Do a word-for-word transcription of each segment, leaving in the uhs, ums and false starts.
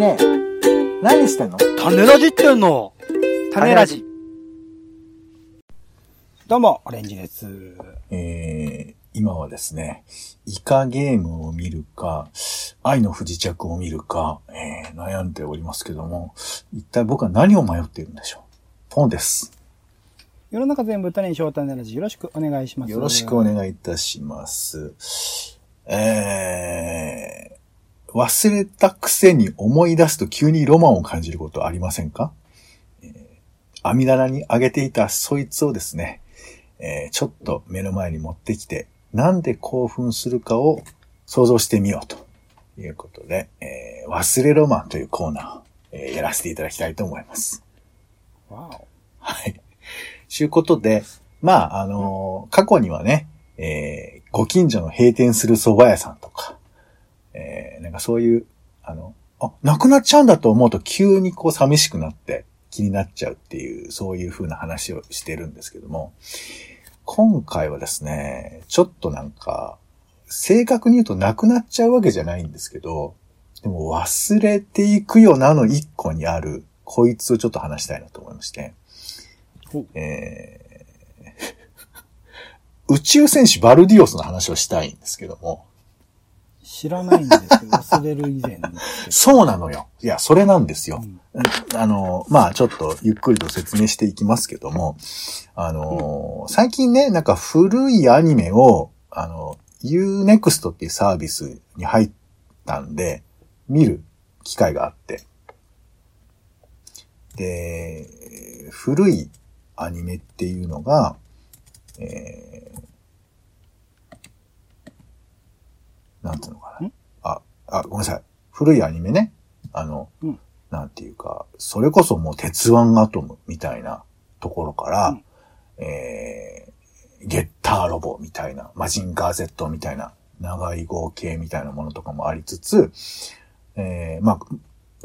ね、何してんの？種ラジってんの？種ラジ。どうも、オレンジです。えー、今はですね、イカゲームを見るか、愛の不時着を見るか、えー、悩んでおりますけども、一体僕は何を迷っているんでしょう？ポンです。世の中全部種にしよう種ラジ、よろしくお願いします。よろしくお願いいたします。えー、忘れたくせに思い出すと急にロマンを感じることありませんか？えー、網棚にあげていたそいつをですね、えー、ちょっと目の前に持ってきて、なんで興奮するかを想像してみようということで、えー、忘れロマンというコーナー、えー、やらせていただきたいと思います。わお。はい。ということで、まあ、あのー、過去にはね、えー、ご近所の閉店する蕎麦屋さんとか、えー、なんかそういう、あの、あ、なくなっちゃうんだと思うと急にこう寂しくなって気になっちゃうっていう、そういう風な話をしてるんですけども、今回はですね、ちょっとなんか、正確に言うとなくなっちゃうわけじゃないんですけど、でも忘れていくよなの一個にある、こいつをちょっと話したいなと思いまして、えー、宇宙戦士バルディオスの話をしたいんですけども。知らないんですけど、忘れる以前なんですけど。そうなのよ。いや、それなんですよ。うん、あの、まあ、ちょっとゆっくりと説明していきますけども、あの、うん、最近ね、なんか古いアニメを、あの、U-ネクスト っていうサービスに入ったんで、見る機会があって。で、古いアニメっていうのが、えー、なんていうのかな。あ、あ、ごめんなさい。古いアニメね。あの、うん、なんていうか、それこそもう鉄腕アトムみたいなところから、うん、えー、ゲッターロボみたいな、マジンガー Z みたいな、長い合計みたいなものとかもありつつ、えー、まあ、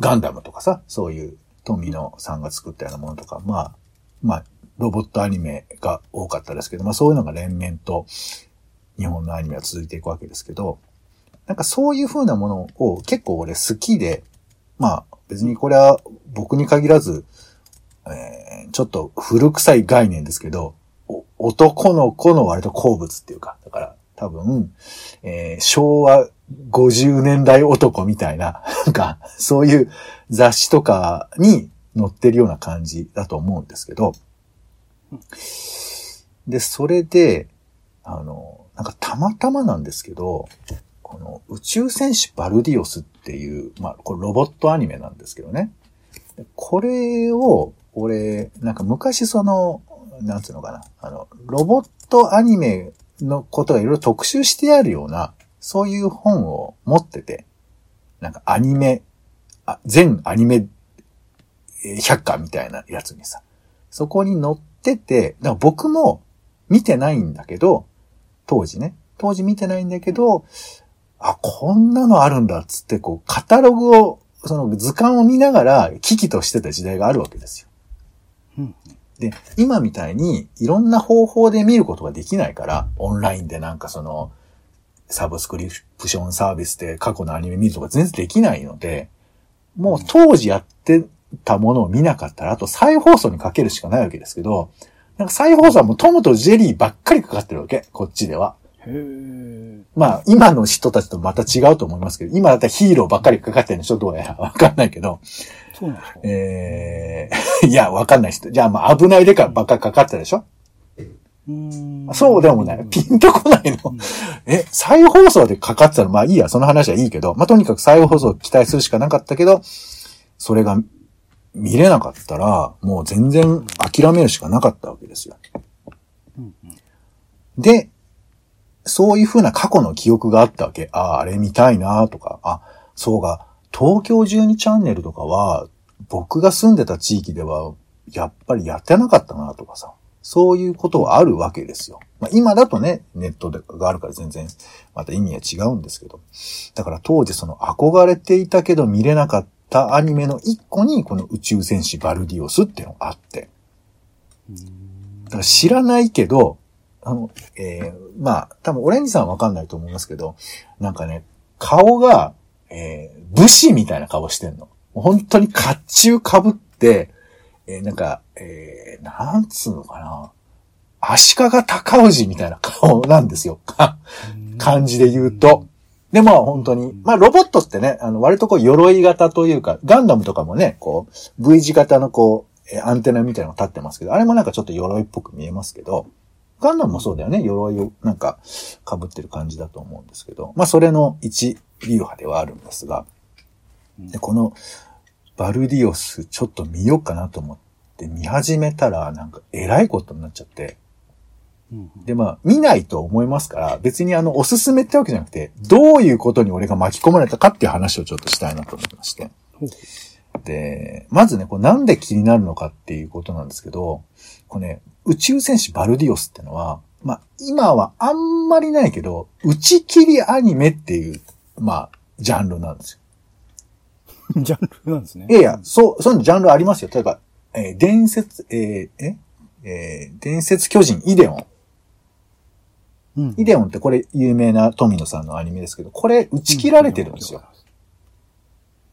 ガンダムとかさ、そういう富野さんが作ったようなものとか、まあ、まあ、ロボットアニメが多かったですけど、まあそういうのが連綿と日本のアニメは続いていくわけですけど、なんかそういう風なものを結構俺好きで、まあ別にこれは僕に限らず、えー、ちょっと古臭い概念ですけど、男の子の割と好物っていうか、だから多分、えー、昭和ごじゅうねんだい男みたいな、なんかそういう雑誌とかに、乗ってるような感じだと思うんですけど。で、それで、あの、なんかたまたまなんですけど、この宇宙戦士バルディオスっていう、まあ、これロボットアニメなんですけどね。これを、俺、なんか昔その、なんていうのかな、あの、ロボットアニメのことがいろいろ特集してあるような、そういう本を持ってて、なんかアニメ、あ、全アニメ、百科みたいなやつにさ、そこに載ってて、だから僕も見てないんだけど、当時ね、当時見てないんだけど、あ、こんなのあるんだっつって、こう、カタログを、その図鑑を見ながら、危機としてた時代があるわけですよ。うん、で、今みたいに、いろんな方法で見ることができないから、オンラインでなんかその、サブスクリプションサービスで過去のアニメ見るとか全然できないので、もう当時やって、たものを見なかったら、あと再放送にかけるしかないわけですけど、なんか再放送はもうトムとジェリーばっかりかかってるわけ、こっちでは。へー。まあ、今の人たちとまた違うと思いますけど、今だったらヒーローばっかりかかってるの人どうやらわかんないけど。そうなんですか？えー、いや、わかんない人。じゃあまあ、危ないデカばっかりかかったでしょ？うーん、そうでもない。ピンとこないの。え、再放送でかかってたの？まあいいや、その話はいいけど、まあとにかく再放送を期待するしかなかったけど、それが、見れなかったら、もう全然諦めるしかなかったわけですよ。うんうん、で、そういう風な過去の記憶があったわけ。ああ、あれ見たいなとか、あ、そうか、東京じゅうにチャンネルとかは、僕が住んでた地域では、やっぱりやってなかったなとかさ、そういうことはあるわけですよ。まあ、今だとね、ネットがあるから全然、また意味は違うんですけど。だから当時その憧れていたけど見れなかったアニメの一個にこの宇宙戦士バルディオスっていうのがあって、だから知らないけど、あの、えー、まあ、多分オレンジさんはわかんないと思いますけど、なんかね、顔が、えー、武士みたいな顔してんの。本当に甲冑被って、えー、なんか、えー、なんつうのかな。足利尊氏みたいな顔なんですよ。感じで言うと。で、まあ本当に、まあロボットってね、あの割とこう鎧型というか、ガンダムとかもね、こう V 字型のこうアンテナみたいなのが立ってますけど、あれもなんかちょっと鎧っぽく見えますけど、ガンダムもそうだよね、鎧をなんか被ってる感じだと思うんですけど、まあそれの一流派ではあるんですが、でこのバルディオスちょっと見ようかなと思って見始めたら、なんかえらいことになっちゃって、で、まあ、見ないと思いますから、別にあの、おすすめってわけじゃなくて、どういうことに俺が巻き込まれたかっていう話をちょっとしたいなと思いまして。で、まずね、こうなんで気になるのかっていうことなんですけど、これね、宇宙戦士バルディオスってのは、まあ、今はあんまりないけど、打ち切りアニメっていう、まあ、ジャンルなんですよ。ジャンルなんですね。いやいや、そう、そういうジャンルありますよ。例えば、えー、伝説、えー、ええー、伝説巨人イデオン。うん、イデオンってこれ有名な富野さんのアニメですけど、これ打ち切られてるんですよ。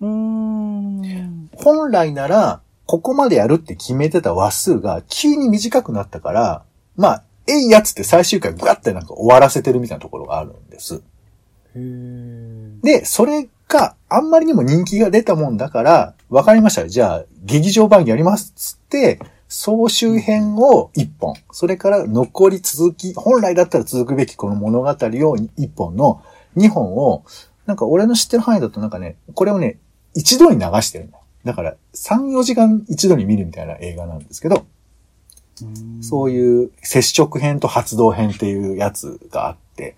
うーん、本来ならここまでやるって決めてた話数が急に短くなったから、まあ、えいやつって最終回グワってなんか終わらせてるみたいなところがあるんです。へー。で、それがあんまりにも人気が出たもんだから、わかりました。じゃあ劇場版やりますっつって、総集編を一本、それから残り続き、本来だったら続くべきこの物語を一本の二本を、なんか俺の知ってる範囲だとなんかね、これをね、一度に流してるんだ。だからさん、よじかん一度に見るみたいな映画なんですけど、うんそういう接触編と発動編っていうやつがあって、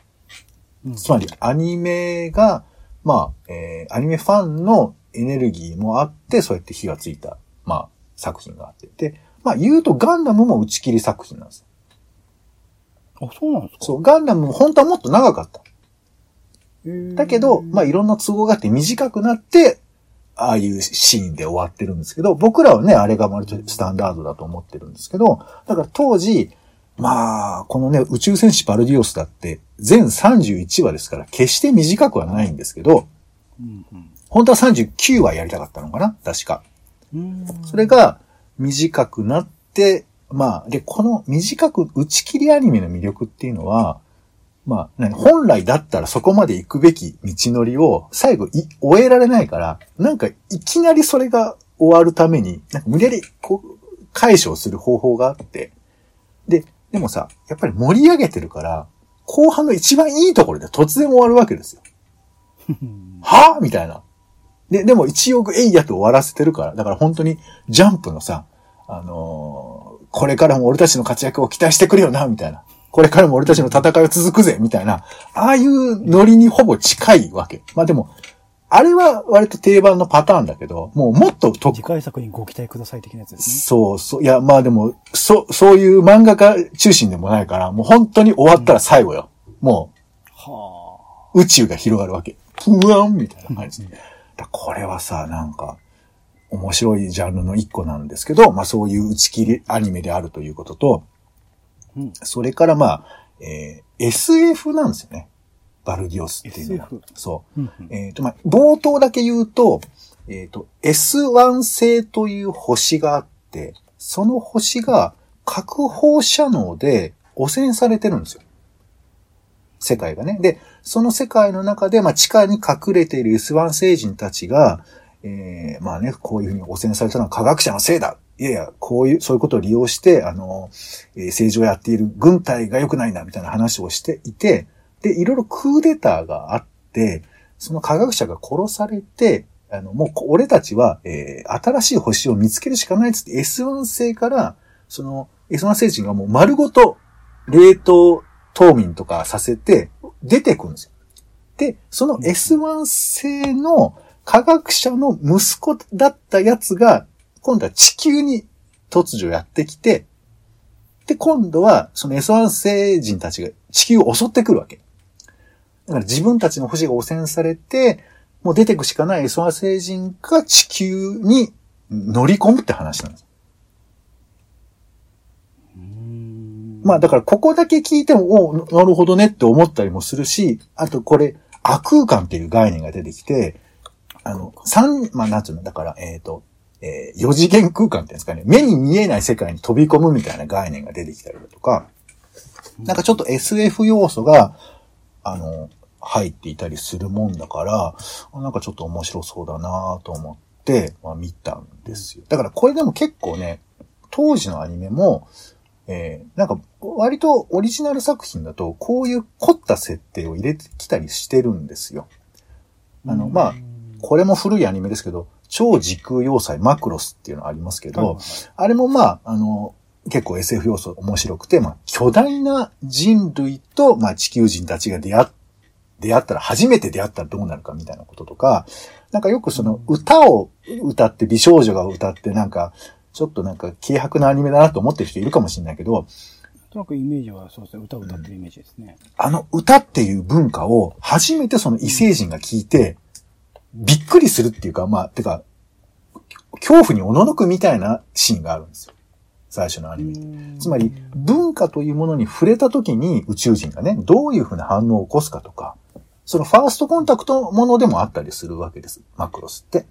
うん、つまりアニメが、まあ、えー、アニメファンのエネルギーもあって、そうやって火がついた、まあ、作品があってて、まあ言うとガンダムも打ち切り作品なんですよ。あ、そうなんですか？そう、ガンダムも本当はもっと長かった。だけど、まあいろんな都合があって短くなって、ああいうシーンで終わってるんですけど、僕らはね、あれが割とスタンダードだと思ってるんですけど、だから当時、まあ、このね、宇宙戦士バルディオスだって全さんじゅういちわですから、決して短くはないんですけど、うんうん、本当はさんじゅうきゅうわやりたかったのかな？確か。うんそれが、短くなって、まあ、で、この短く打ち切りアニメの魅力っていうのは、まあ、本来だったらそこまで行くべき道のりを最後い終えられないから、なんかいきなりそれが終わるために、なんか無理やりこう解消する方法があって、で、でもさ、やっぱり盛り上げてるから、後半の一番いいところで突然終わるわけですよ。はぁ？みたいな。で、でも一応、えいやって終わらせてるから、だから本当に、ジャンプのさ、あのー、これからも俺たちの活躍を期待してくれよな、みたいな。これからも俺たちの戦いは続くぜ、みたいな。ああいうノリにほぼ近いわけ。まあでも、あれは割と定番のパターンだけど、もうもっと特、次回作にご期待ください的なやつですね。そうそう。いや、まあでも、そ、そういう漫画家中心でもないから、もう本当に終わったら最後よ。うん、もう、はぁ。宇宙が広がるわけ。うわんみたいな感じ。これはさ、なんか、面白いジャンルの一個なんですけど、まあそういう打ち切りアニメであるということと、うん、それからまあ、えー、エスエフ なんですよね。バルディオスっていうのは。エスエフ？ そう。うんうん、えっと、まあ、冒頭だけ言うと、えっと、エスワン 星という星があって、その星が核放射能で汚染されてるんですよ。世界がね。で、その世界の中で、まあ、地下に隠れている エスワン 星人たちが、えー、まあね、こういうふうに汚染されたのは科学者のせいだ。いやいや、こういう、そういうことを利用して、あの、えー、政治をやっている軍隊が良くないな、みたいな話をしていて、で、いろいろクーデターがあって、その科学者が殺されて、あの、もう俺たちは、えー、新しい星を見つけるしかないっつって、エスワン 星から、その、エスワン 星人がもう丸ごと、冷凍、冬眠とかさせて出てくるんですよ。で、その エスワン 星の科学者の息子だったやつが、今度は地球に突如やってきて、で、今度はその エスワン 星人たちが地球を襲ってくるわけ。だから自分たちの星が汚染されて、もう出てくしかない エスワン 星人が地球に乗り込むって話なんですよ。まあだからここだけ聞いても、お、なるほどねって思ったりもするし、あとこれ、亜空間っていう概念が出てきて、あの、三、まあ、なんつうの、だから、えっと、えー、四次元空間っていうんですかね、目に見えない世界に飛び込むみたいな概念が出てきたりだとか、なんかちょっと エスエフ 要素が、あの、入っていたりするもんだから、なんかちょっと面白そうだなと思って、まあ、見たんですよ。だからこれでも結構ね、当時のアニメも、えー、なんか割とオリジナル作品だとこういう凝った設定を入れてきたりしてるんですよ。あの、まあ、これも古いアニメですけど、超時空要塞マクロスっていうのありますけど、あれもまあ、あの、結構 エスエフ 要素面白くて、まあ、巨大な人類と、まあ、地球人たちが出会っ、出会ったら、初めて出会ったらどうなるかみたいなこととか、なんかよくその歌を歌って、美少女が歌って、なんか、ちょっとなんか軽薄なアニメだなと思ってる人いるかもしれないけど、なんとなくイメージはそうですね、歌を歌ってるイメージですね。あの歌っていう文化を初めてその異星人が聞いて、びっくりするっていうか、まあ、てか、恐怖におののくみたいなシーンがあるんですよ。最初のアニメ。つまり、文化というものに触れた時に宇宙人がね、どういう風な反応を起こすかとか、そのファーストコンタクトものでもあったりするわけです。マクロスって。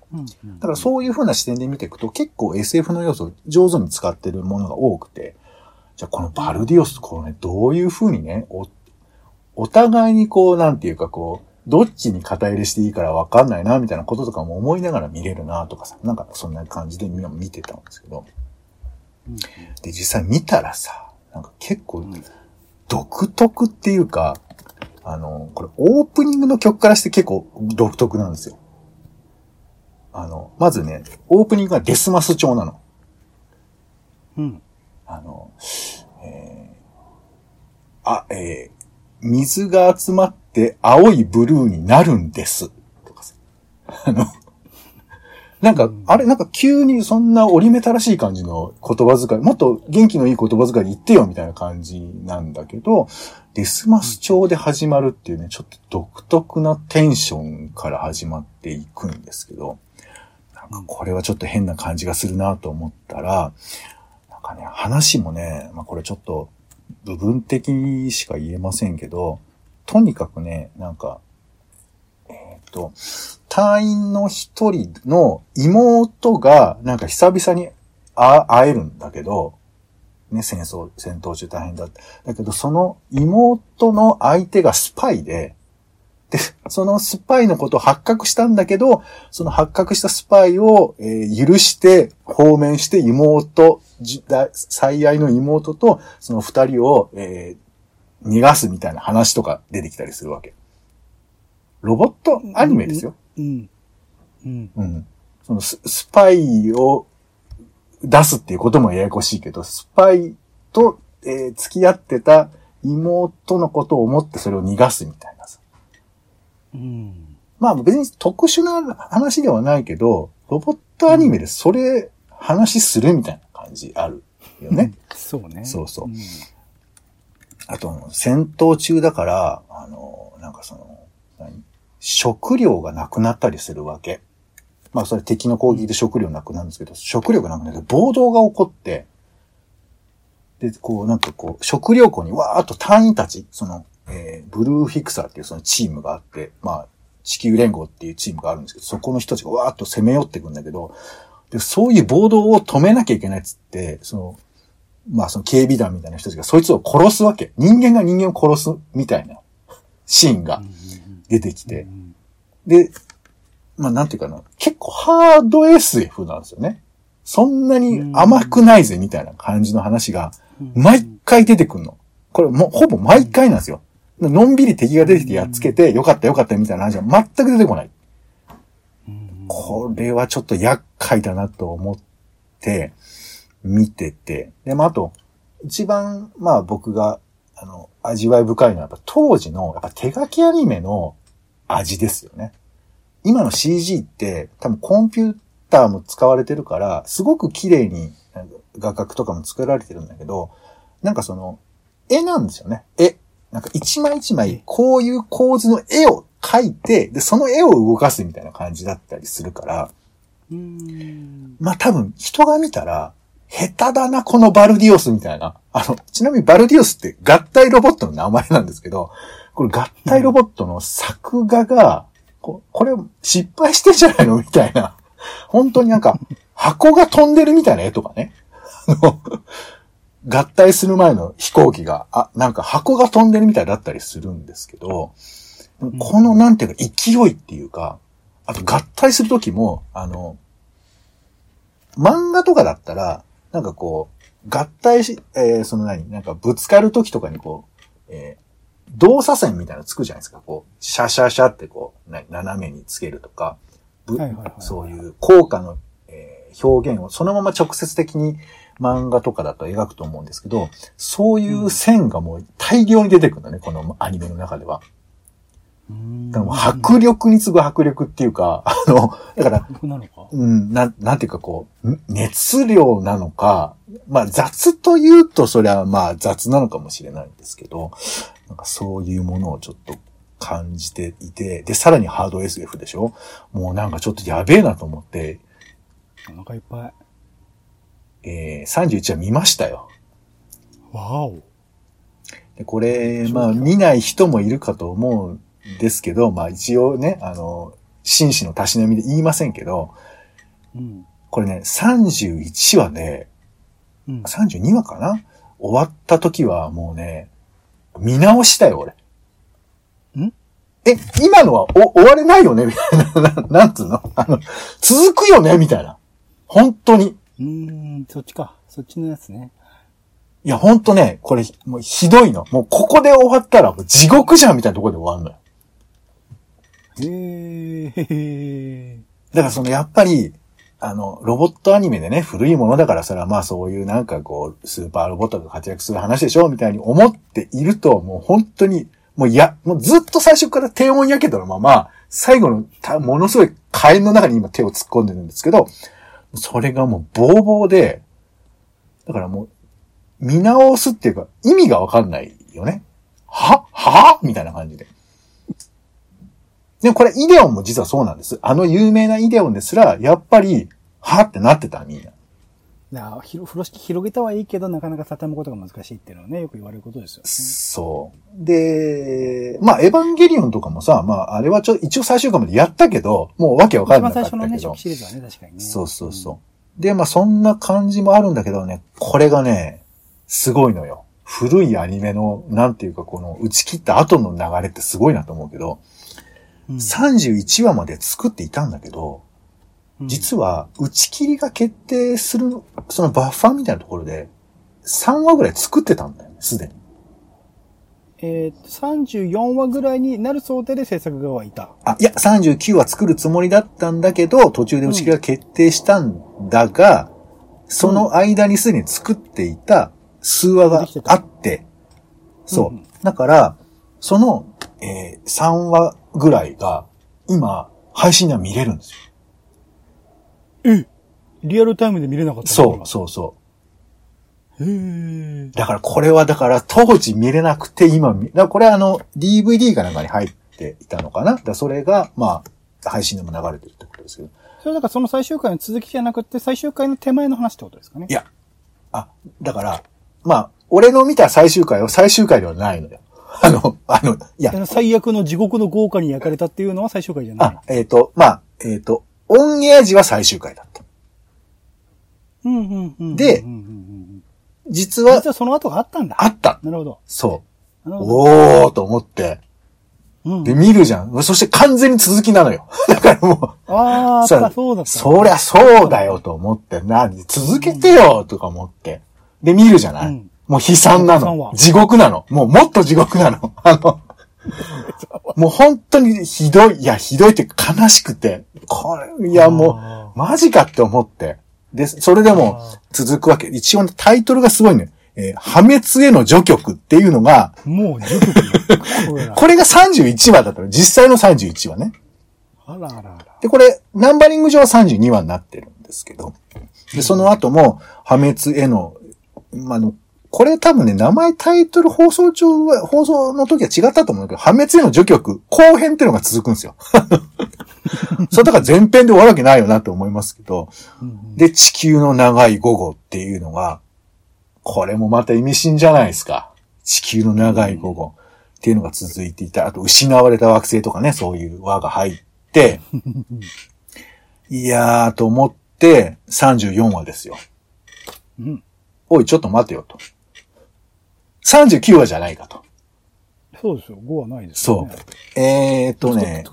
だからそういう風な視点で見ていくと、結構 エスエフ の要素を上手に使ってるものが多くて、じゃあこのバルディオス、こうね、どういう風にね、お、お互いにこう、なんていうかこう、どっちに肩入れしていいから分かんないな、みたいなこととかも思いながら見れるな、とかさ、なんかそんな感じでみんな見てたんですけど。で、実際見たらさ、なんか結構、独特っていうか、あの、これオープニングの曲からして結構独特なんですよ。あの、まずね、オープニングがデスマス調なの。うん。あの、えー、あ、えー、水が集まって青いブルーになるんです。とかさ。あの、なんか、あれ、なんか急にそんな折り目たらしい感じの言葉遣い、もっと元気のいい言葉遣いで言ってよみたいな感じなんだけど、デスマス調で始まるっていうね、ちょっと独特なテンションから始まっていくんですけど、なんかこれはちょっと変な感じがするなと思ったら、なんかね、話もね、まあこれちょっと、部分的にしか言えませんけど、とにかくね、なんか、えっと、隊員の一人の妹が、なんか久々に会えるんだけど、ね、戦争、戦闘中大変だって。だけど、その妹の相手がスパイで、で、そのスパイのことを発覚したんだけど、その発覚したスパイを、えー、許して、放免して妹、最愛の妹とその二人を、えー、逃がすみたいな話とか出てきたりするわけ。ロボットアニメですよ。うん。うん。うん。そのス、スパイを出すっていうこともややこしいけど、スパイと、えー、付き合ってた妹のことを思ってそれを逃がすみたいなさ。うん、まあ別に特殊な話ではないけど、ロボットアニメでそれ話するみたいな感じあるよね。そうね。そうそう。うん、あと、戦闘中だから、あの、なんかその、何食料がなくなったりするわけ。まあそれ敵の攻撃で食料なくなるんですけど、食料がなくなって暴動が起こって、で、こうなんかこう、食料庫にわーっと隊員たち、その、えー、ブルーフィクサーっていうそのチームがあって、まあ、地球連合っていうチームがあるんですけど、そこの人たちがわーっと攻め寄ってくんだけど、で、そういう暴動を止めなきゃいけないっつって、その、まあその警備団みたいな人たちがそいつを殺すわけ。人間が人間を殺すみたいなシーンが出てきて。で、まあなんていうかな、結構ハード エスエフ なんですよね。そんなに甘くないぜみたいな感じの話が毎回出てくんの。これもほぼ毎回なんですよ。のんびり敵が出てきてやっつけて、よかったよかったみたいな話は全く出てこない。これはちょっと厄介だなと思って、見てて。で、まあ、あと、一番、まあ僕が、あの、味わい深いのは、やっぱ当時の、やっぱ手書きアニメの味ですよね。今の シージー って、多分コンピューターも使われてるから、すごく綺麗に画角とかも作られてるんだけど、なんかその、絵なんですよね。絵。なんか一枚一枚こういう構図の絵を描いて、で、その絵を動かすみたいな感じだったりするから、うーんまあ多分人が見たら、下手だなこのバルディオスみたいな。あの、ちなみにバルディオスって合体ロボットの名前なんですけど、これ合体ロボットの作画が、これ失敗してんじゃないのみたいな。本当になんか箱が飛んでるみたいな絵とかね。合体する前の飛行機が、あ、なんか箱が飛んでるみたいだったりするんですけど、このなんていうか勢いっていうか、あと合体するときも、あの、漫画とかだったら、なんかこう、合体し、えー、その何、なんかぶつかるときとかにこう、えー、動作線みたいなのつくじゃないですか。こう、シャシャシャってこう、斜めにつけるとか、はいはいはいはい、そういう効果の、えー、表現をそのまま直接的に漫画とかだと描くと思うんですけど、そういう線がもう大量に出てくるんだね、このアニメの中では。だからもう迫力に次ぐ迫力っていうか、あの、だから、うん、な、なんていうかこう、熱量なのか、まあ雑というとそれはまあ雑なのかもしれないんですけど、なんかそういうものをちょっと感じていて、で、さらにハード エスエフ でしょ？もうなんかちょっとやべえなと思って。お腹いっぱい。えー、さんじゅういちわ見ましたよ。わお。で、これ、まあ見ない人もいるかと思う。ですけど、まあ一応ね、あの、紳士のたしなみで言いませんけど、うん、これね、さんじゅういちわで、うん、さんじゅうにわかな？終わった時はもうね、見直したよ、俺。ん？え、今のはお終われないよねみたいな、な、なんつうの？あの、続くよねみたいな。本当に。うーん、そっちか。そっちのやつね。いや、ほんとね、これ、もうひどいの。もうここで終わったら、もう地獄じゃんみたいなところで終わるのよ。へだからそのやっぱりあのロボットアニメでね、古いものだからそれはまあそういうなんかこうスーパーロボットが活躍する話でしょみたいに思っていると、もう本当にもうやもうずっと最初から低温やけどのまま最後のたものすごい火炎の中に今手を突っ込んでるんですけど、それがもうボーボーで、だからもう見直すっていうか意味がわかんないよね。ははみたいな感じで。でもこれイデオンも実はそうなんです。あの有名なイデオンですら、やっぱり、はってなってた、みんな。なあ、ひろ、風呂敷広げたはいいけど、なかなか畳むことが難しいっていうのはね、よく言われることですよね。そう。で、まあ、エヴァンゲリオンとかもさ、まあ、あれはちょ、一応最終回までやったけど、もうわけわかんなかったけど。一番最初のね、初期シリーズはね、確かにね。そうそうそう。うん、で、まあ、そんな感じもあるんだけどね、これがね、すごいのよ。古いアニメの、なんていうか、この、打ち切った後の流れってすごいなと思うけど、うん、さんじゅういちわまで作っていたんだけど、実は打ち切りが決定するそのバッファーみたいなところでさんわぐらい作ってたんだよね、すでに。えっと、さんじゅうよんわぐらいになる想定で制作側はいた。あ、いや、さんじゅうきゅうわ作るつもりだったんだけど、途中で打ち切りが決定したんだが、うん、その間にすでに作っていた数話があって、そう。うんうん、だから、その、えー、さんわぐらいが今配信では見れるんですよ。え、リアルタイムで見れなかったの？そうそうそう。へー。だからこれはだから当時見れなくて今見、だからこれはあの ディーブイディー かなんかに入っていたのかな。だからそれがまあ配信でも流れてるってことですけど。それだからその最終回の続きじゃなくて最終回の手前の話ってことですかね。いや、あ、だからまあ俺の見た最終回は最終回ではないのよ。あの、あの、いや。最悪の地獄の豪華に焼かれたっていうのは最終回じゃない。あ、えっと、まあ、えっと、オンエア時は最終回だった。うん、うん、うんうんうん。で、実は。実はその後があったんだ。あった。なるほど。そう。おーと思って。うん、で、見るじゃん。そして完全に続きなのよ。だからもう。ああ、そうだそうだ。そりゃそうだよと思って。な、続けてよとか思って。で、見るじゃない。うん、もう悲惨なの。地獄なの。もうもっと地獄なの。あの、もう本当にひどい。いや、ひどいって悲しくて。これ、いやもう、マジかって思って。で、それでも続くわけ。一応タイトルがすごいね。えー、破滅への序曲っていうのが。もう序曲。これがさんじゅういちわだったの。実際のさんじゅういちわね。あらあらあら。で、これ、ナンバリング上はさんじゅうにわになってるんですけど。で、その後も、破滅への、まあの、これ多分ね、名前タイトル放送中は、放送の時は違ったと思うんだけど、破滅への序曲、後編っていうのが続くんですよ。それだから前編で終わるわけないよなって思いますけど、うんうん、で、地球の長い午後っていうのが、これもまた意味深じゃないですか。地球の長い午後っていうのが続いていた。あと、失われた惑星とかね、そういう輪が入っって、いやーと思ってさんじゅうよんわですよ。うん、おい、ちょっと待てよと。さんじゅうきゅうわじゃないかと。そうですよ、ごわないですよね。そう。えーっとね、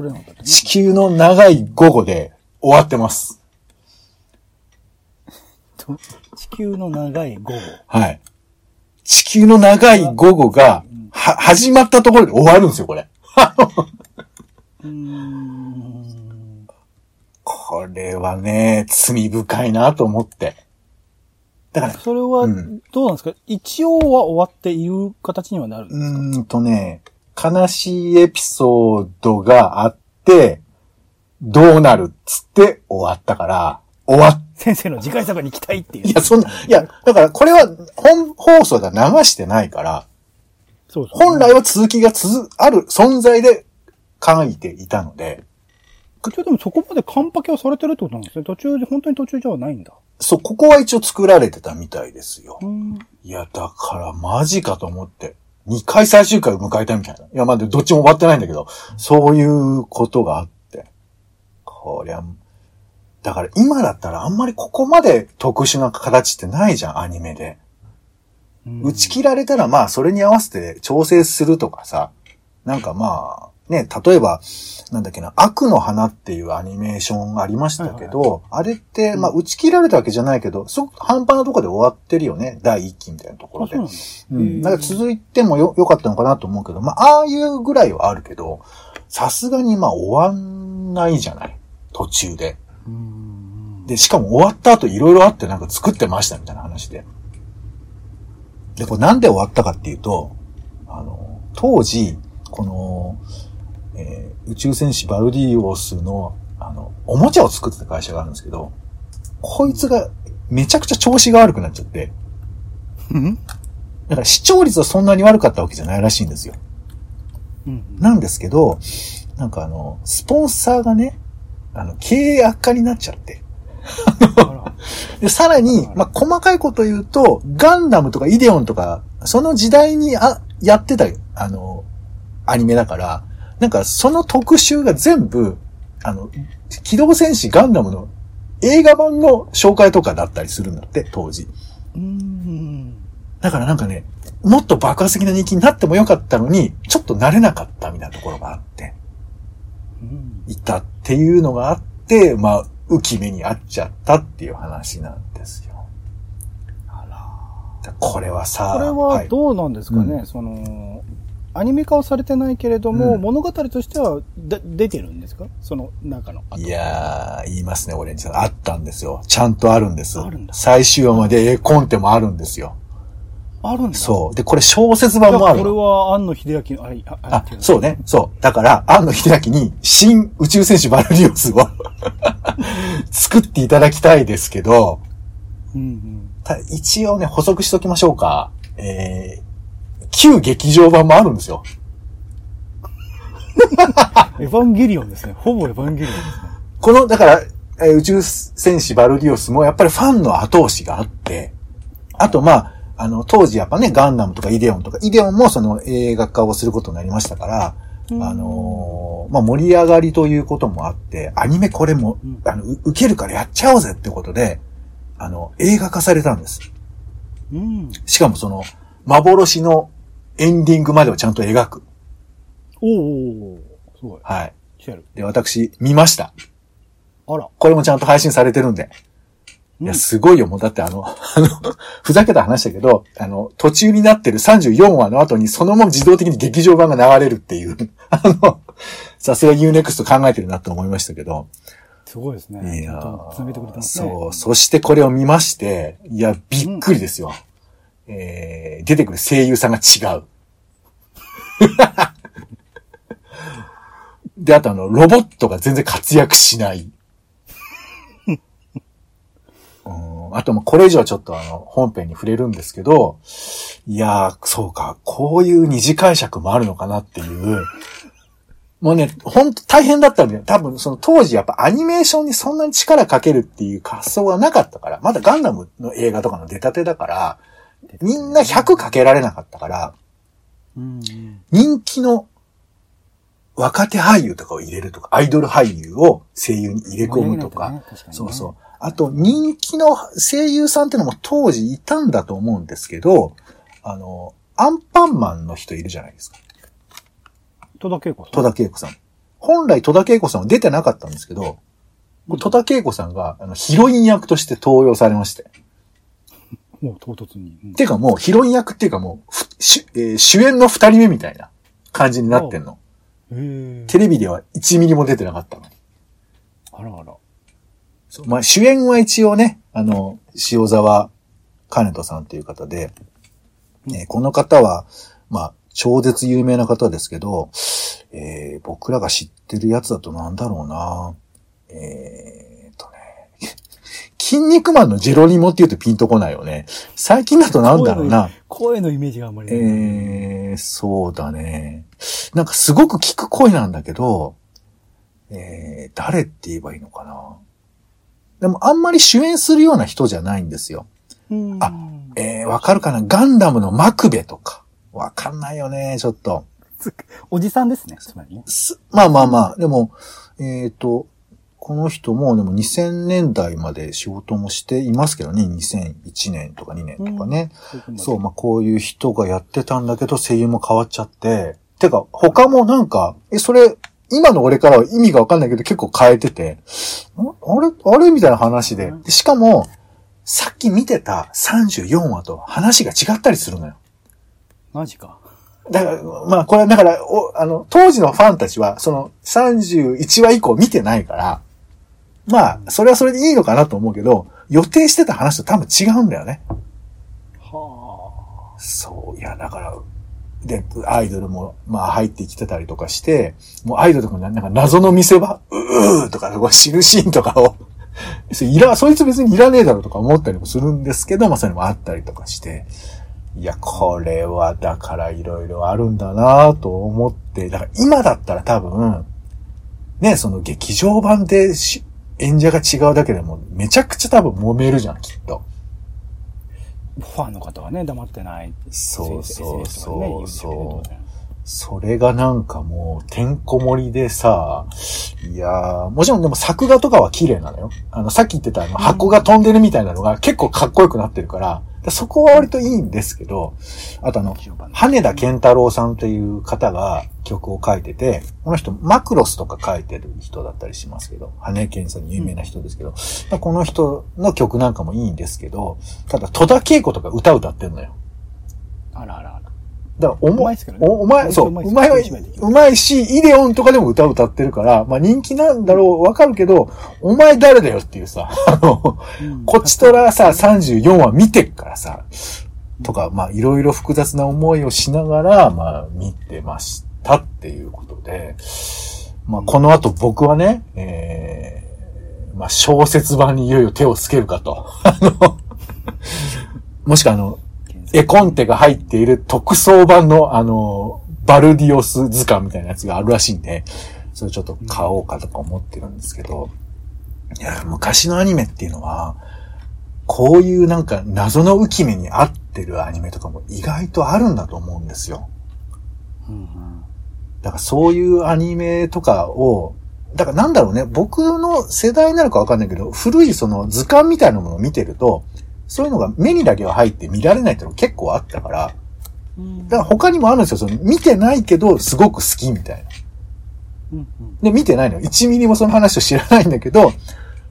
地球の長い午後で終わってます。地球の長い午後。はい。地球の長い午後が、は、始まったところで終わるんですよ、これ。うーん、これはね、罪深いなと思って。だから。それは、どうなんですか、うん、一応は終わっている形にはなるんですか？うーんとね、悲しいエピソードがあって、どうなるっつって終わったから、終わっ先生の次回作に期待っていう。いや、そんな、いや、だからこれは本放送では流してないから、そうそう、ね、本来は続きが続、ある存在で書いていたので。一応でもそこまで完パケはされてるってことなんですね。途中で、本当に途中じゃないんだ。そう、ここは一応作られてたみたいですよ。うん、いや、だからマジかと思って、にかい最終回を迎えたみたいな。いや、まあ、どっちも終わってないんだけど、うん、そういうことがあって。こりゃ、だから今だったらあんまりここまで特殊な形ってないじゃん、アニメで。うん、打ち切られたらまあそれに合わせて調整するとかさ、なんかまあね、例えばなんだっけな、悪の花っていうアニメーションありましたけど、はいはい、あれってまあ打ち切られたわけじゃないけど、すごく半端なところで終わってるよね、第一期みたいなところで。うん。なんか続いてもよ、よかったのかなと思うけど、まあああいうぐらいはあるけど、さすがにまあ終わんないじゃない、途中で。で、しかも終わった後いろいろあってなんか作ってましたみたいな話で。で、これなんで終わったかっていうと、あの、当時、この、えー、宇宙戦士バルディオスの、あの、おもちゃを作ってた会社があるんですけど、こいつがめちゃくちゃ調子が悪くなっちゃって。うん。だから視聴率はそんなに悪かったわけじゃないらしいんですよ。うん。なんですけど、なんかあの、スポンサーがね、あの、経営悪化になっちゃって。で、さらに、まあ、細かいこと言うと、ガンダムとかイデオンとか、その時代にあやってた、あの、アニメだから、なんかその特集が全部、あの、機動戦士ガンダムの映画版の紹介とかだったりするんだって、当時。うーん、だからなんかね、もっと爆発的な人気になってもよかったのに、ちょっと慣れなかったみたいなところがあって。いたっていうのがあって、まあ、浮き目にあっちゃったっていう話なんですよ。あら。これはさ、これはどうなんですかね、はい、うん、その、アニメ化はされてないけれども、うん、物語としては出てるんですか、その中の。いやー、言いますね、オレンジさん。あったんですよ。ちゃんとあるんです。あるんだ。最終話まで絵コンテもあるんですよ。あるんだ。そう。で、これ小説版もある。これは、庵野秀明の、あれ、あ、あ、そうね。そう。だから、庵野秀明に、新宇宙戦士バルディオスを、作っていただきたいですけど、うんうん、ただ一応ね、補足しときましょうか。えー、旧劇場版もあるんですよ。エヴァンゲリオンですね。ほぼエヴァンゲリオンですね。この、だから、えー、宇宙戦士バルディオスも、やっぱりファンの後押しがあって、あと、まあ、あの、当時やっぱね、ガンダムとかイデオンとか、イデオンもその映画化をすることになりましたから、うん、あのー、まあ、盛り上がりということもあって、アニメこれも、うん、あの、受けるからやっちゃおうぜってことで、あの、映画化されたんです。うん、しかもその、幻のエンディングまでをちゃんと描く。おー、すごい。はい。で、私、見ました。あら。これもちゃんと配信されてるんで。いや、すごいよ、もう。だってあの、あの、ふざけた話だけど、あの、途中になってるさんじゅうよんわの後にそのまま自動的に劇場版が流れるっていう、あの、さすが ユーネクスト 考えてるなと思いましたけど。すごいですね。いや、詰めてくれたんですね。そう。そしてこれを見まして、いや、びっくりですよ。うん、えー、出てくる声優さんが違う。で、あとあの、ロボットが全然活躍しない。あともこれ以上はちょっとあの本編に触れるんですけど、いやー、そうか、こういう二次解釈もあるのかなっていう。もうね、ほんと大変だったんだよ。多分その当時やっぱアニメーションにそんなに力かけるっていう発想がなかったから、まだガンダムの映画とかの出たてだから、みんなひゃくかけられなかったから、人気の若手俳優とかを入れるとか、アイドル俳優を声優に入れ込むとか、ね、確かにね、そうそう。あと、人気の声優さんってのも当時いたんだと思うんですけど、あの、アンパンマンの人いるじゃないですか。戸田恵子さん。戸田恵子さん。本来戸田恵子さんは出てなかったんですけど、戸田恵子さんがあのヒロイン役として登用されまして。もう唐突に。うん、てかもうヒロイン役っていうかもう、えー、主演の二人目みたいな感じになってんの。へ、テレビではいちミリも出てなかったのに。あらあら。そう、まあ主演は一応ね、あの、塩沢兼人さんという方で、うん、えー、この方は、まあ、超絶有名な方ですけど、えー、僕らが知ってるやつだとなんだろうな、えーっとね、筋肉マンのジェロニモって言うとピンとこないよね。最近だとなんだろうな。声の、声のイメージがあんまりない。えー、そうだね。なんかすごく聞く声なんだけど、えー、誰って言えばいいのかな。でもあんまり主演するような人じゃないんですよ。うん、あ、えー、わかるかな。ガンダムのマクベとか。わかんないよね、ちょっと。おじさんですね、つまりね。まあまあまあ、でも、えっと、この人もでもにせんねんだいまで仕事もしていますけどね、にせんいちねんとかにねんとかね。うん、そう、まあこういう人がやってたんだけど、声優も変わっちゃって。てか、他もなんか、え、それ、今の俺からは意味がわかんないけど結構変えてて、あれ、あれみたいな話で。でしかも、さっき見てたさんじゅうよんわと話が違ったりするのよ。マジか。だから、まあこれはだから、お、あの、当時のファンたちは、そのさんじゅういちわ以降見てないから、まあ、それはそれでいいのかなと思うけど、予定してた話と多分違うんだよね。はあ。そう、いや、だから、で、アイドルも、まあ入ってきてたりとかして、もうアイドルとかもなんか謎の見せ場、うーとか、死ぬシーンとかをいら、そいつ別にいらねえだろうとか思ったりもするんですけど、まあそれもあったりとかして、いや、これはだからいろいろあるんだなぁと思って、だから今だったら多分、ね、その劇場版で演者が違うだけでもめちゃくちゃ多分揉めるじゃん、きっと。ファンの方はね、黙ってない。そうそうそうそう。それがなんかもうてんこ盛りでさ、いやー、もちろんでも作画とかは綺麗なのよ。あの、さっき言ってたあの箱が飛んでるみたいなのが結構かっこよくなってるから、そこは割といいんですけど、あとあの、羽田健太郎さんという方が曲を書いてて、この人、マクロスとか書いてる人だったりしますけど、羽健さん有名な人ですけど、うん、この人の曲なんかもいいんですけど、ただ戸田恵子とか歌歌ってんのよ。あらあらあら。だからお前、お前、そう、うまいは、うまいし、イデオンとかでも歌歌ってるから、まあ人気なんだろう、わかるけど、お前誰だよっていうさ、あの、うん、こっちとらさ、さんじゅうよんわ見てっからさ、とか、まあいろいろ複雑な思いをしながら、まあ見てましたっていうことで、まあこの後僕はね、えー、まあ小説版にいよいよ手をつけるかと、あの、もしくはあの、絵コンテが入っている特装版のあの、バルディオス図鑑みたいなやつがあるらしいんで、それちょっと買おうかとか思ってるんですけど、いや、昔のアニメっていうのは、こういうなんか謎の浮き目に合ってるアニメとかも意外とあるんだと思うんですよ。だからそういうアニメとかを、だからなんだろうね、僕の世代になるかわかんないけど、古いその図鑑みたいなものを見てると、そういうのが目にだけは入って見られないっての結構あったから、だから他にもあるんですよ。その見てないけどすごく好きみたいな。うんうん、で、見てないのよ。いちミリもその話を知らないんだけど、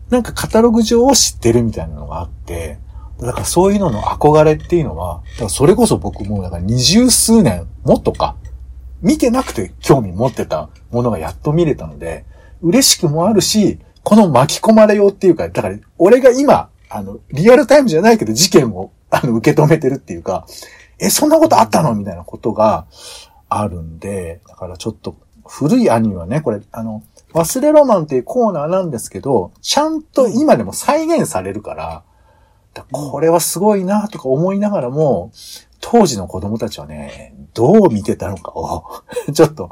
なんかカタログ上を知ってるみたいなのがあって、だからそういうのの憧れっていうのは、だからそれこそ僕もだから二十数年もっとか、見てなくて興味持ってたものがやっと見れたので、嬉しくもあるし、この巻き込まれようっていうか、だから俺が今、あの、リアルタイムじゃないけど事件を、あの、受け止めてるっていうか、え、そんなことあったのみたいなことがあるんで、だからちょっと、古いアニメはね、これ、あの、忘れロマンっていうコーナーなんですけど、ちゃんと今でも再現されるから、だからこれはすごいなとか思いながらも、当時の子供たちはね、どう見てたのかを、ちょっと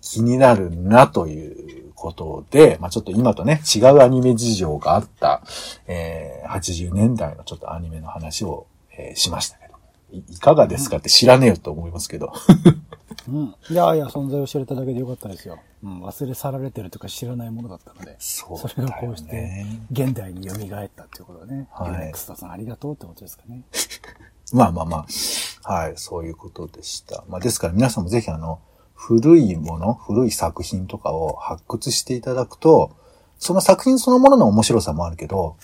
気になるなという、ことで、まあ、ちょっと今とね、違うアニメ事情があった、えー、はちじゅうねんだいのちょっとアニメの話を、えー、しましたけど、い、いかがですかって知らねえよと思いますけど。うん、いやいや、存在を知れただけでよかったですよ。うん、忘れ去られてるとか知らないものだったので、そ, それがこうして現代に蘇ったということでね、ユーネクストさんありがとうってことですかね。まあまあまあ、はい、そういうことでした。まあですから皆さんもぜひあの、古いもの、古い作品とかを発掘していただくと、その作品そのものの面白さもあるけど、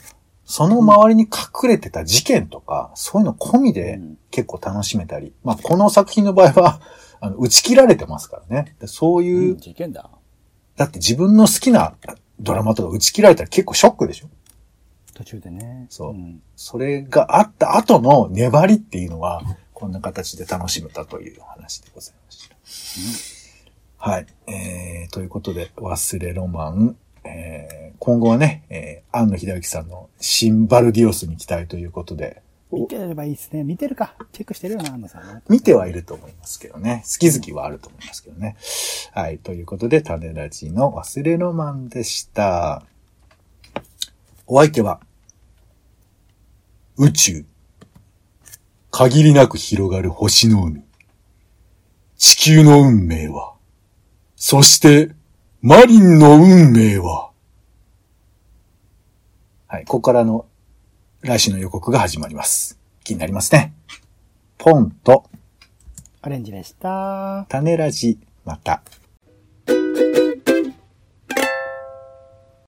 その周りに隠れてた事件とか、そういうの込みで結構楽しめたり、まあこの作品の場合は、あの、打ち切られてますからね。そういう、うん、事件だ。だって自分の好きなドラマとか打ち切られたら結構ショックでしょ？途中でね。そう。うん、それがあった後の粘りっていうのは、こんな形で楽しめたという話でございました。うん、はい、えー。ということで、忘れロマン。えー、今後はね、えー、庵野秀明さんのシンバルディオスに期待ということで。見てればいいですね。見てるか。チェックしてるよな、安野さんね。見てはいると思いますけどね。好き好きはあると思いますけどね。うん、はい。ということで、種ラジの忘れロマンでした。お相手は、宇宙。限りなく広がる星の海。地球の運命は、そして、マリンの運命は。はい。ここからの、来週の予告が始まります。気になりますね。ポンと。オレンジでした。種ラジ、また。